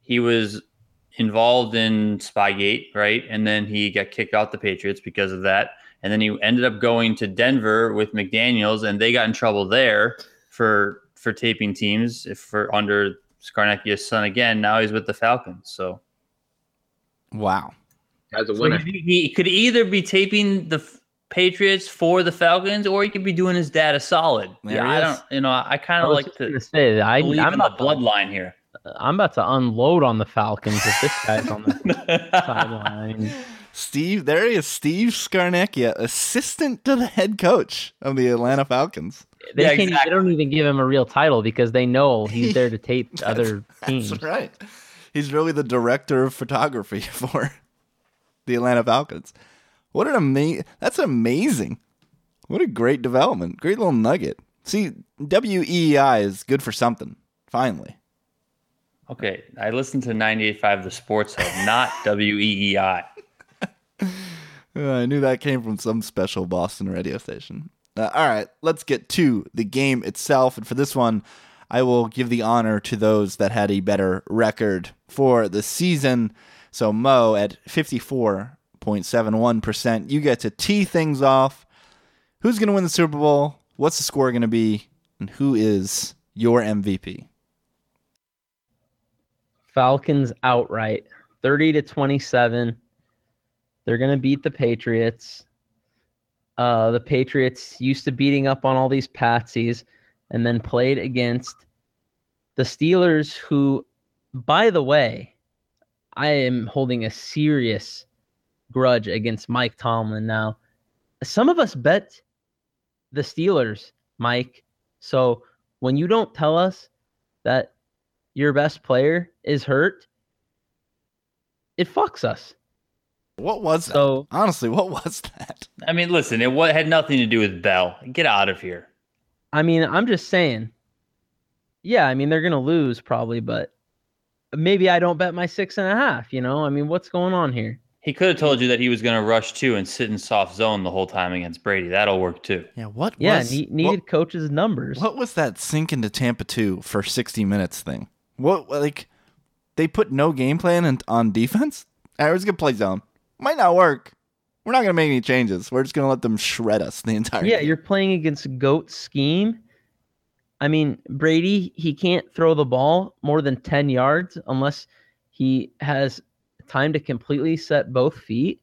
he was involved in Spygate, right? And then he got kicked out the Patriots because of that. And then he ended up going to Denver with McDaniels, and they got in trouble there for for taping teams if for under Scarnecchia's son again. Now he's with the Falcons. So, wow, as a winner, so he, he could either be taping the Patriots for the Falcons, or he could be doing his dad a solid. There yeah, I don't, you know, I kind of like to say that I, I'm in the bloodline to, here. I'm about to unload on the Falcons if this guy's on the sideline. Steve, there he is, Steve Scarnecchia, assistant to the head coach of the Atlanta Falcons. They, yeah, can't, exactly. they don't even give him a real title because they know he's there to tape other teams. That's right. He's really the director of photography for the Atlanta Falcons. What an amazing, that's amazing. What a great development. Great little nugget. See, W E I is good for something, finally. Okay, I listened to ninety-eight point five The Sports Hub, not W E E I. I knew that came from some special Boston radio station. Uh, all right, let's get to the game itself. And for this one, I will give the honor to those that had a better record for the season. So Mo at fifty-four point seven one percent. You get to tee things off. Who's going to win the Super Bowl? What's the score going to be? And who is your M V P? Falcons outright, thirty to twenty-seven. They're going to beat the Patriots. Uh, the Patriots used to beating up on all these patsies and then played against the Steelers, who, by the way, I am holding a serious grudge against Mike Tomlin now. Some of us bet the Steelers, Mike. So when you don't tell us that your best player is hurt, it fucks us. What was so, that? Honestly, what was that? I mean, listen, it had nothing to do with Bell. Get out of here. I mean, I'm just saying. Yeah, I mean, they're going to lose probably, but maybe I don't bet my six and a half, you know? I mean, what's going on here? He could have told you that he was going to rush two and sit in soft zone the whole time against Brady. That'll work too. Yeah, what yeah, was... Yeah, ne- needed what, coaches' numbers. What was that sink into Tampa two for sixty minutes thing? What, like, they put no game plan in, on defense? All right, we're just going to play zone. Might not work. We're not going to make any changes. We're just going to let them shred us the entire yeah, game. Yeah, you're playing against GOAT scheme. I mean, Brady, he can't throw the ball more than ten yards unless he has time to completely set both feet.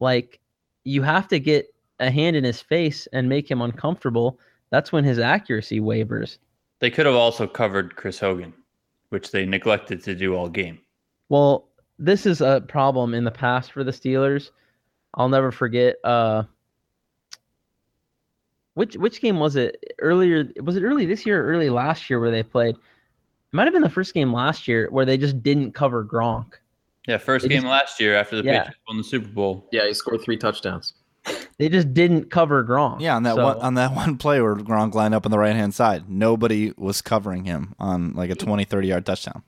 Like, you have to get a hand in his face and make him uncomfortable. That's when his accuracy wavers. They could have also covered Chris Hogan, which they neglected to do all game. Well, this is a problem in the past for the Steelers. I'll never forget... Uh, Which which game was it earlier? Was it early this year or early last year where they played? It might have been the first game last year where they just didn't cover Gronk. Yeah, first they game just, last year after the yeah. Patriots won the Super Bowl. Yeah, he scored three touchdowns. They just didn't cover Gronk. Yeah, on that so, one on that one play where Gronk lined up on the right-hand side, nobody was covering him on like a twenty, thirty-yard touchdown.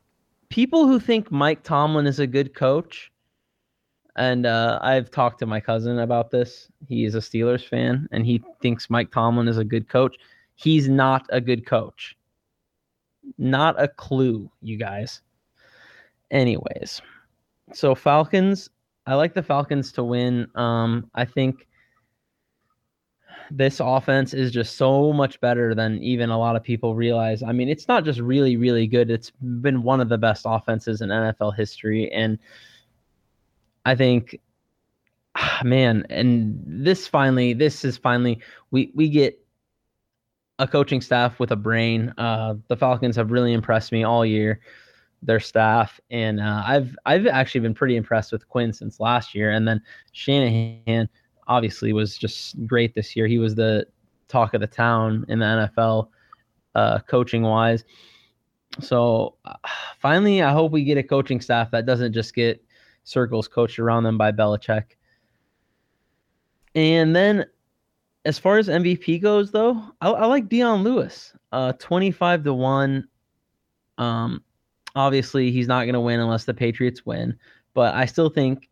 People who think Mike Tomlin is a good coach, and uh, I've talked to my cousin about this. He is a Steelers fan, and he thinks Mike Tomlin is a good coach. He's not a good coach. Not a clue, you guys. Anyways, so Falcons, I like the Falcons to win. Um, I think this offense is just so much better than even a lot of people realize. I mean, it's not just really, really good. It's been one of the best offenses in N F L history, and I think, man, and this finally, this is finally, we, we get a coaching staff with a brain. Uh, the Falcons have really impressed me all year, their staff. And uh, I've I've actually been pretty impressed with Quinn since last year. And then Shanahan obviously was just great this year. He was the talk of the town in the N F L uh, coaching-wise. So uh, finally, I hope we get a coaching staff that doesn't just get circles coached around them by Belichick. And then as far as M V P goes, though, I, I like Dion Lewis, uh, twenty-five to one. Um, obviously, he's not going to win unless the Patriots win, but I still think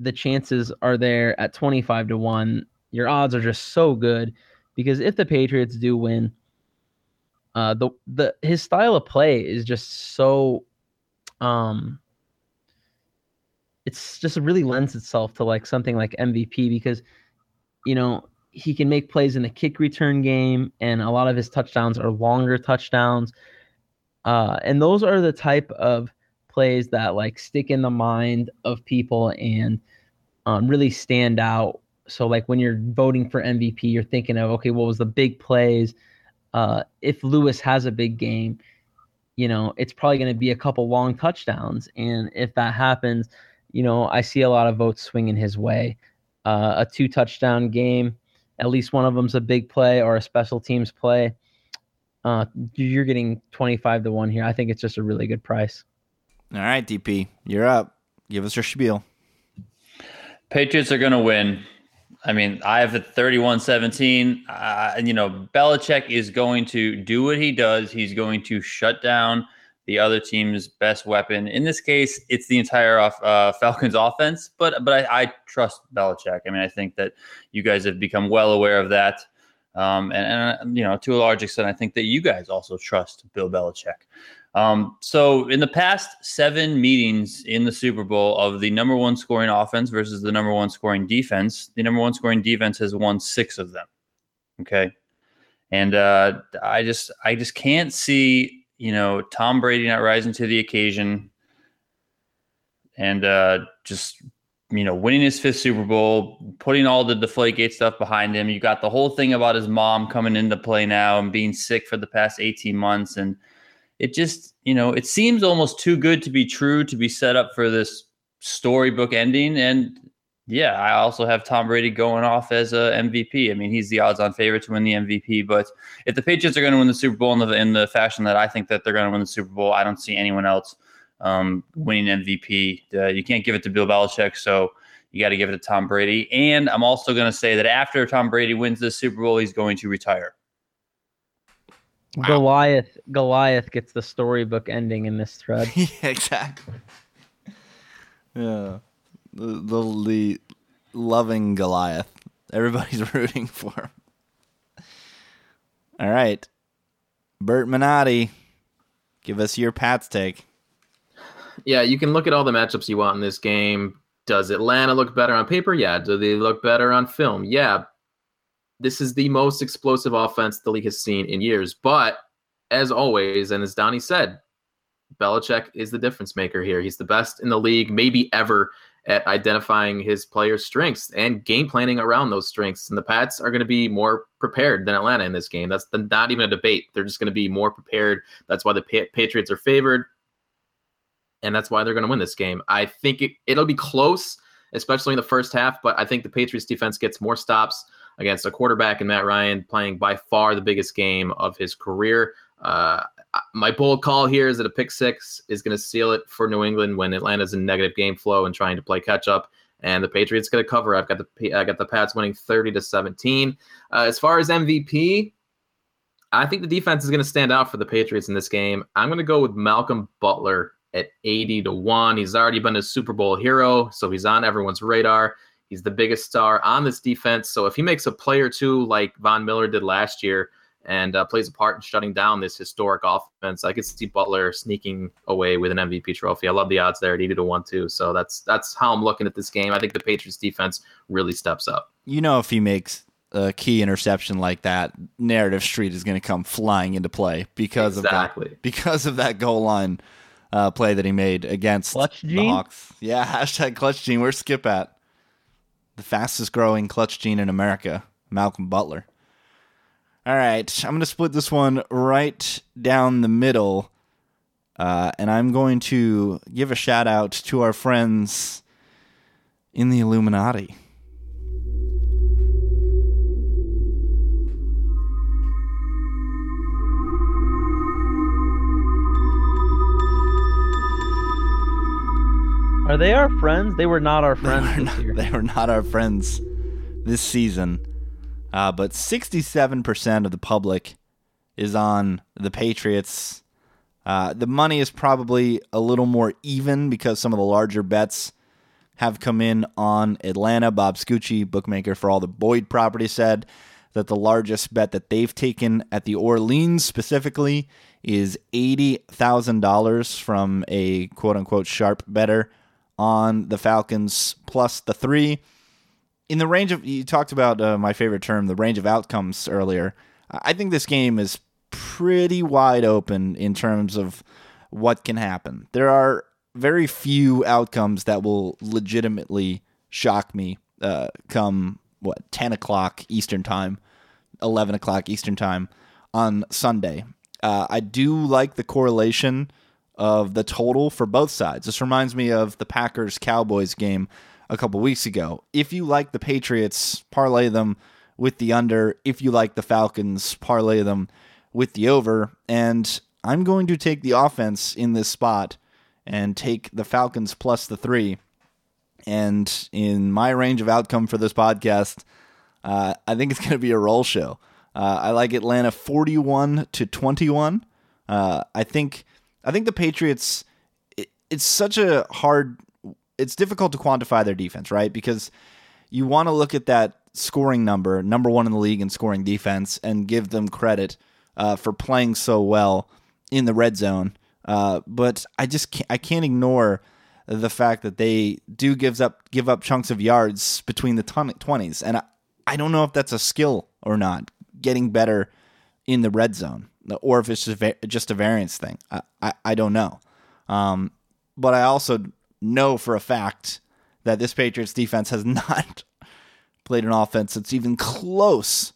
the chances are there at twenty-five to one. Your odds are just so good because if the Patriots do win, uh, the, the, his style of play is just so, um, it's just really lends itself to like something like M V P because, you know, he can make plays in the kick return game and a lot of his touchdowns are longer touchdowns. Uh, and those are the type of plays that like stick in the mind of people and um, really stand out. So like when you're voting for M V P, you're thinking of, okay, what was the big plays? Uh, if Lewis has a big game, you know, it's probably going to be a couple long touchdowns. And if that happens, you know, I see a lot of votes swinging his way. Uh, a two-touchdown game, at least one of them's a big play or a special teams play. Uh, you're getting twenty-five to one here. I think it's just a really good price. All right, D P, you're up. Give us your spiel. Patriots are going to win. I mean, I have a thirty-one seventeen. Uh, you know, Belichick is going to do what he does. He's going to shut down the other team's best weapon. In this case, it's the entire off, uh, Falcons offense, but but I, I trust Belichick. I mean, I think that you guys have become well aware of that. Um, and, and, you know, to a large extent, I think that you guys also trust Bill Belichick. Um, so in the past seven meetings in the Super Bowl of the number one scoring offense versus the number one scoring defense, the number one scoring defense has won six of them. Okay. And uh, I just I just can't see... You know, Tom Brady not rising to the occasion and uh, just, you know, winning his fifth Super Bowl, putting all the Deflategate stuff behind him. You got the whole thing about his mom coming into play now and being sick for the past eighteen months. And it just, you know, it seems almost too good to be true to be set up for this storybook ending. And yeah, I also have Tom Brady going off as a M V P. I mean, he's the odds-on favorite to win the M V P. But if the Patriots are going to win the Super Bowl in the in the fashion that I think that they're going to win the Super Bowl, I don't see anyone else um, winning M V P. Uh, you can't give it to Bill Belichick, so you got to give it to Tom Brady. And I'm also going to say that after Tom Brady wins the Super Bowl, he's going to retire. Wow. Goliath Goliath gets the storybook ending in this thread. Yeah, exactly. Yeah. The, the, the loving Goliath. Everybody's rooting for him. All right. Bert Minotti, give us your Pat's take. Yeah, you can look at all the matchups you want in this game. Does Atlanta look better on paper? Yeah. Do they look better on film? Yeah. This is the most explosive offense the league has seen in years. But as always, and as Donnie said, Belichick is the difference maker here. He's the best in the league, maybe ever, at identifying his players' strengths and game planning around those strengths. And the Pats are going to be more prepared than Atlanta in this game. That's not even a debate. They're just going to be more prepared. That's why the Patriots are favored. And that's why they're going to win this game. I think it, it'll be close, especially in the first half. But I think the Patriots defense gets more stops against a quarterback and Matt Ryan playing by far the biggest game of his career. Uh, my bold call here is that a pick six is going to seal it for New England when Atlanta's in negative game flow and trying to play catch up, and the Patriots going to cover. I've got the I got the Pats winning thirty to seventeen. Uh, as far as M V P, I think the defense is going to stand out for the Patriots in this game. I'm going to go with Malcolm Butler at eighty to one. He's already been a Super Bowl hero, so he's on everyone's radar. He's the biggest star on this defense. So if he makes a play or two like Von Miller did last year and uh, plays a part in shutting down this historic offense, I could see Butler sneaking away with an M V P trophy. I love the odds there at eighty to one too. So that's that's how I'm looking at this game. I think the Patriots defense really steps up. You know, if he makes a key interception like that, Narrative Street is going to come flying into play because exactly. of that, because of that goal line uh, play that he made against Clutch Gene? The Hawks. Yeah, hashtag Clutch Gene. Where's Skip at? The fastest growing clutch gene in America, Malcolm Butler. All right, I'm going to split this one right down the middle, uh, and I'm going to give a shout out to our friends in the Illuminati. Are they our friends? They were not our friends they were not, this year. They were not our friends this season. Uh, but sixty-seven percent of the public is on the Patriots. Uh, the money is probably a little more even because some of the larger bets have come in on Atlanta. Bob Scucci, bookmaker for all the Boyd property, said that the largest bet that they've taken at the Orleans specifically is eighty thousand dollars from a quote-unquote sharp bettor on the Falcons plus the three. In the range of, you talked about uh, my favorite term, the range of outcomes earlier. I think this game is pretty wide open in terms of what can happen. There are very few outcomes that will legitimately shock me uh, come, what, ten o'clock Eastern time, eleven o'clock Eastern time on Sunday. Uh, I do like the correlation of the total for both sides. This reminds me of the Packers-Cowboys game a couple weeks ago. If you like the Patriots, parlay them with the under. If you like the Falcons, parlay them with the over. And I'm going to take the offense in this spot and take the Falcons plus the three. And in my range of outcome for this podcast, uh, I think it's going to be a roll show. Uh, I like Atlanta forty-one to twenty-one. Uh, I think... I think the Patriots, it, it's such a hard, it's difficult to quantify their defense, right? Because you want to look at that scoring number, number one in the league in scoring defense, and give them credit uh, for playing so well in the red zone. Uh, but I just can't, I can't ignore the fact that they do gives up give up chunks of yards between the twenties. And I, I don't know if that's a skill or not, getting better in the red zone, or if it's just a variance thing. I, I, I don't know. Um, but I also know for a fact that this Patriots defense has not played an offense that's even close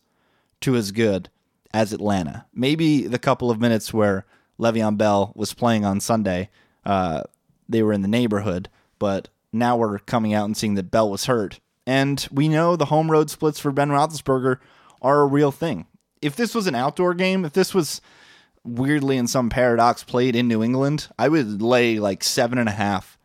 to as good as Atlanta. Maybe the couple of minutes where Le'Veon Bell was playing on Sunday, uh, they were in the neighborhood, but now we're coming out and seeing that Bell was hurt. And we know the home road splits for Ben Roethlisberger are a real thing. If this was an outdoor game, if this was weirdly in some paradox played in New England. I would lay like seven and a half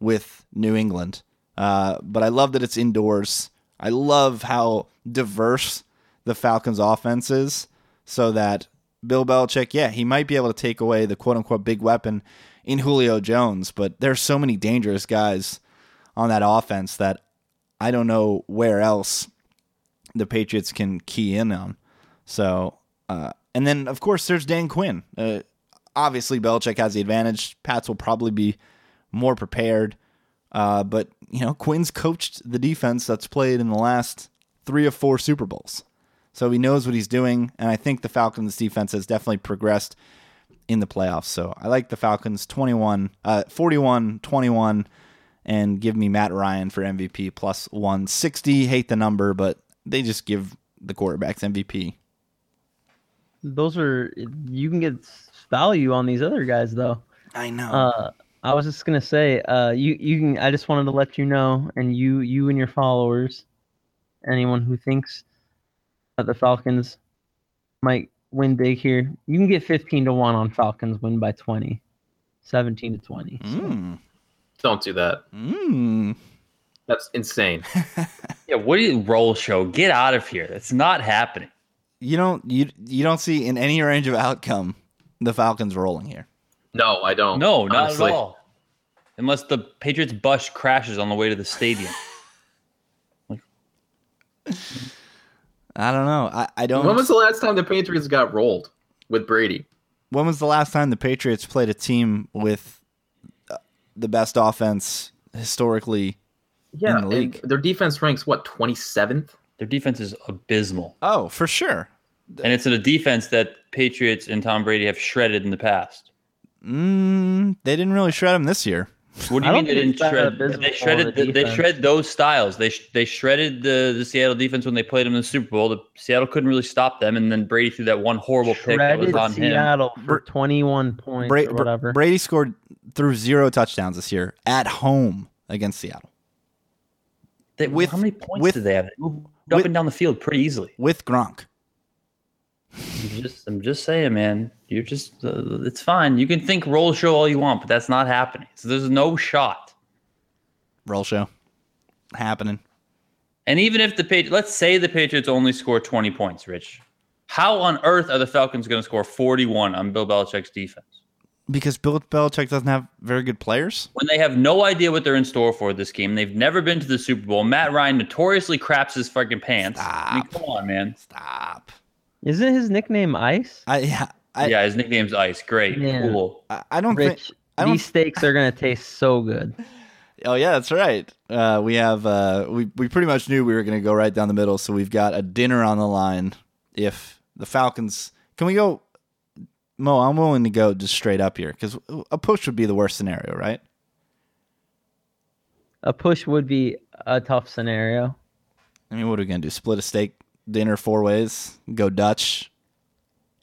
with New England. Uh, but I love that it's indoors. I love how diverse the Falcons offense is, so that Bill Belichick, yeah, he might be able to take away the quote unquote big weapon in Julio Jones, but there's so many dangerous guys on that offense that I don't know where else the Patriots can key in on. So, uh, and then of course there's Dan Quinn. Uh, obviously Belichick has the advantage. Pats will probably be more prepared. Uh, but you know, Quinn's coached the defense that's played in the last three or four Super Bowls. So he knows what he's doing, and I think the Falcons' defense has definitely progressed in the playoffs. So I like the Falcons twenty-one, uh, forty-one twenty-one, and give me Matt Ryan for M V P plus one sixty. Hate the number, but they just give the quarterbacks M V P. Those are, you can get value on these other guys, though. I know. Uh, I was just gonna say, uh, you you can. I just wanted to let you know, and you you and your followers, anyone who thinks that the Falcons might win big here, you can get fifteen to one on Falcons win by twenty, seventeen to twenty. So. Mm. Don't do that. Mm. That's insane. Yeah, what do you roll show? Get out of here. That's not happening. You don't you you don't see in any range of outcome the Falcons rolling here. No, I don't. No, not honestly. At all. Unless the Patriots bus crashes on the way to the stadium. Like, I don't know. I, I don't. When was the last time the Patriots got rolled with Brady? When was the last time the Patriots played a team with the best offense historically yeah, in the league? Their defense ranks, what, twenty-seventh? Their defense is abysmal. Oh, for sure. And it's a defense that Patriots and Tom Brady have shredded in the past. Mm, they didn't really shred them this year. What do you mean they didn't shred? They shredded. The, they shred those styles. They sh- they shredded the, the Seattle defense when they played them in the Super Bowl. The Seattle couldn't really stop them, and then Brady threw that one horrible shredded pick that was on Seattle him. For twenty-one points Bra- or whatever. Brady scored through zero touchdowns this year at home against Seattle. They, with, how many points with, did they have? They moved with, up and down the field pretty easily with Gronk. I'm just, I'm just saying, man. You're just, uh, it's fine. You can think roll show all you want, but that's not happening. So there's no shot. Roll show happening. And even if the Patriots, let's say the Patriots only score twenty points, Rich. How on earth are the Falcons going to score forty-one on Bill Belichick's defense? Because Bill Belichick doesn't have very good players. When they have no idea what they're in store for this game, they've never been to the Super Bowl. Matt Ryan notoriously craps his fucking pants. Stop. I mean, come on, man. Stop. Isn't his nickname Ice? I, yeah, I, yeah, his nickname's Ice. Great, yeah. Cool. I, I don't Rich, think I don't, these steaks are gonna taste so good. Oh yeah, that's right. Uh, we have uh, we we pretty much knew we were gonna go right down the middle, so we've got a dinner on the line. If the Falcons, can we go? Mo, I'm willing to go just straight up here because a push would be the worst scenario, right? A push would be a tough scenario. I mean, what are we gonna do? Split a steak? Dinner four ways, go Dutch.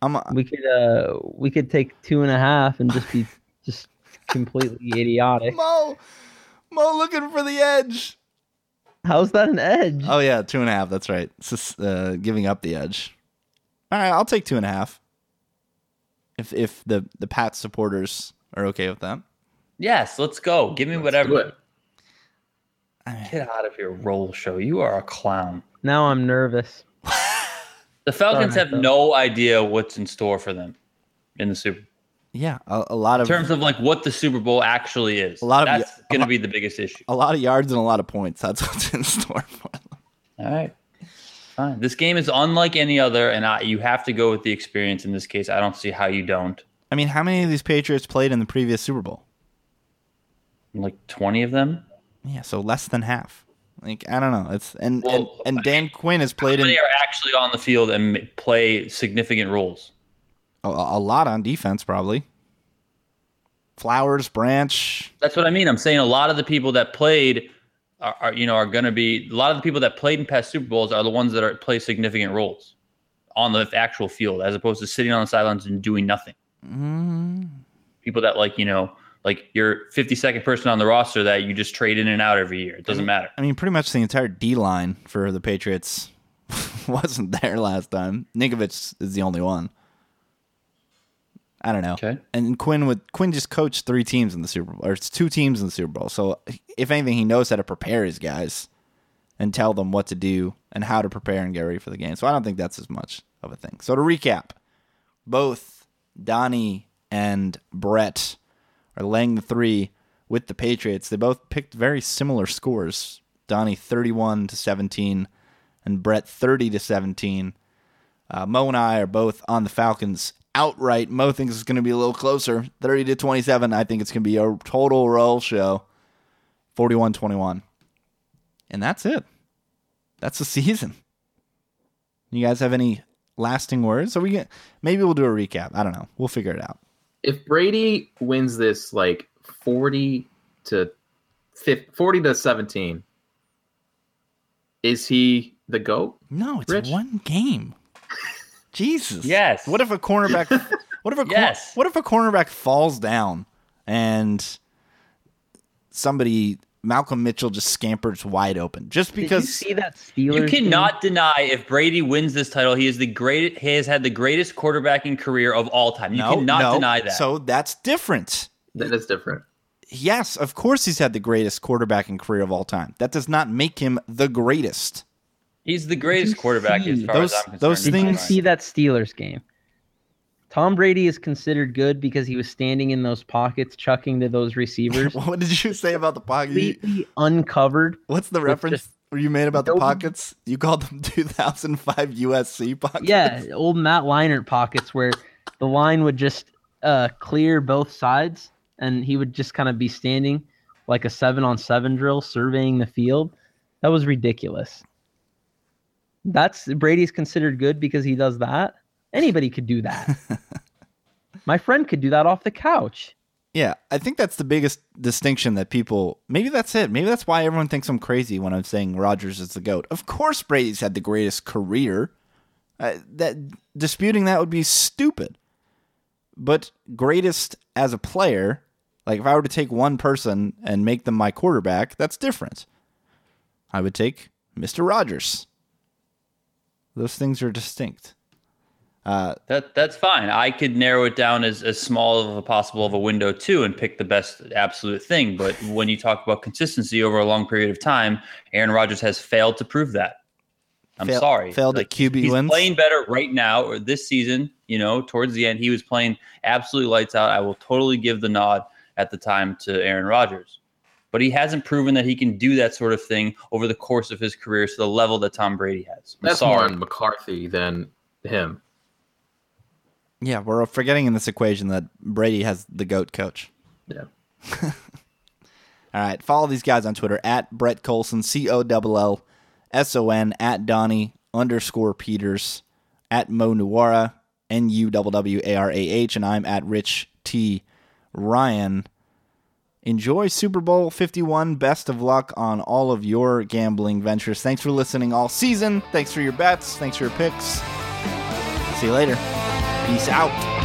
I'm a- we could uh we could take two and a half and just be just completely idiotic. Mo, Mo looking for the edge. How's that an edge? Oh yeah, two and a half. That's right. It's just uh, giving up the edge. All right, I'll take two and a half. If if the the Pat supporters are okay with that. Yes, let's go. Give me let's whatever. Get out of here, roll show. You are a clown. Now I'm nervous. The Falcons Sorry, have though. no idea what's in store for them in the Super Bowl. Yeah, a, a lot of... In terms of like what the Super Bowl actually is. A lot of, that's going to be the biggest issue. A lot of yards and a lot of points. That's what's in store for them. All right. Fine. This game is unlike any other, and I, you have to go with the experience in this case. I don't see how you don't. I mean, how many of these Patriots played in the previous Super Bowl? Like twenty of them? Yeah, so less than half. Like, I don't know. It's and, well, and, and Dan Quinn has played in. They are actually on the field and play significant roles. A, a lot on defense, probably. Flowers, Branch. That's what I mean. I'm saying a lot of the people that played are, are you know, are going to be a lot of the people that played in past Super Bowls are the ones that are play significant roles on the actual field, as opposed to sitting on the sidelines and doing nothing. Mm-hmm. People that like, you know. Like you're fifty-second person on the roster that you just trade in and out every year. It doesn't matter. I mean, pretty much the entire D-line for the Patriots wasn't there last time. Ninkovich is the only one. I don't know. Okay. And Quinn would Quinn just coached three teams in the Super Bowl, or it's two teams in the Super Bowl. So if anything, he knows how to prepare his guys and tell them what to do and how to prepare and get ready for the game. So I don't think that's as much of a thing. So to recap, both Donnie and Brett are laying the three with the Patriots. They both picked very similar scores. Donnie thirty-one to seventeen and Brett thirty to seventeen. Uh, Mo and I are both on the Falcons outright. Mo thinks it's going to be a little closer, thirty to twenty-seven. I think it's going to be a total roll show, forty-one twenty-one. And that's it. That's the season. You guys have any lasting words? So we can, maybe we'll do a recap. I don't know. We'll figure it out. If Brady wins this like forty to fifty, forty to seventeen, is he the GOAT? No, it's Rich? One game. Jesus. Yes. What if a cornerback? What if a yes. What if a cornerback falls down and somebody? Malcolm Mitchell just scampers wide open just because. Did you see that Steelers? You cannot thing? deny if Brady wins this title, he is the great. He has had the greatest quarterbacking career of all time. You no, cannot no. deny that. So that's different. That is different. Yes, of course he's had the greatest quarterbacking career of all time. That does not make him the greatest. He's the greatest quarterback see? as far those, as I'm concerned. Those things. Did you see that Steelers game? Tom Brady is considered good because he was standing in those pockets, chucking to those receivers. What did you say about the pockets? Completely uncovered. What's the reference you made about the pockets? You called them two thousand five U S C pockets? Yeah, old Matt Leinart pockets where the line would just uh, clear both sides, and he would just kind of be standing like a seven-on-seven drill, surveying the field. That was ridiculous. That's Brady's considered good because he does that. Anybody could do that. My friend could do that off the couch. Yeah, I think that's the biggest distinction that people... Maybe that's it. Maybe that's why everyone thinks I'm crazy when I'm saying Rodgers is the GOAT. Of course Brady's had the greatest career. Uh, that disputing that would be stupid. But greatest as a player, like if I were to take one person and make them my quarterback, that's different. I would take Mister Rodgers. Those things are distinct. Uh, that that's fine. I could narrow it down as, as small of a possible of a window too, and pick the best absolute thing. But when you talk about consistency over a long period of time, Aaron Rodgers has failed to prove that. I'm fail, sorry, failed like, at Q B he's wins. He's playing better right now or this season. You know, towards the end, he was playing absolutely lights out. I will totally give the nod at the time to Aaron Rodgers, but he hasn't proven that he can do that sort of thing over the course of his career to the level that Tom Brady has. I'm that's sorry. more on McCarthy than him. Yeah, we're forgetting in this equation that Brady has the GOAT coach. Yeah. All right, follow these guys on Twitter, at Brett Colson, C O L L S O N, at Donnie underscore Peters, at Mo Nuwara, N U W W A R A H, and I'm at Rich T. Ryan. Enjoy Super Bowl fifty-one. Best of luck on all of your gambling ventures. Thanks for listening all season. Thanks for your bets. Thanks for your picks. See you later. Peace out.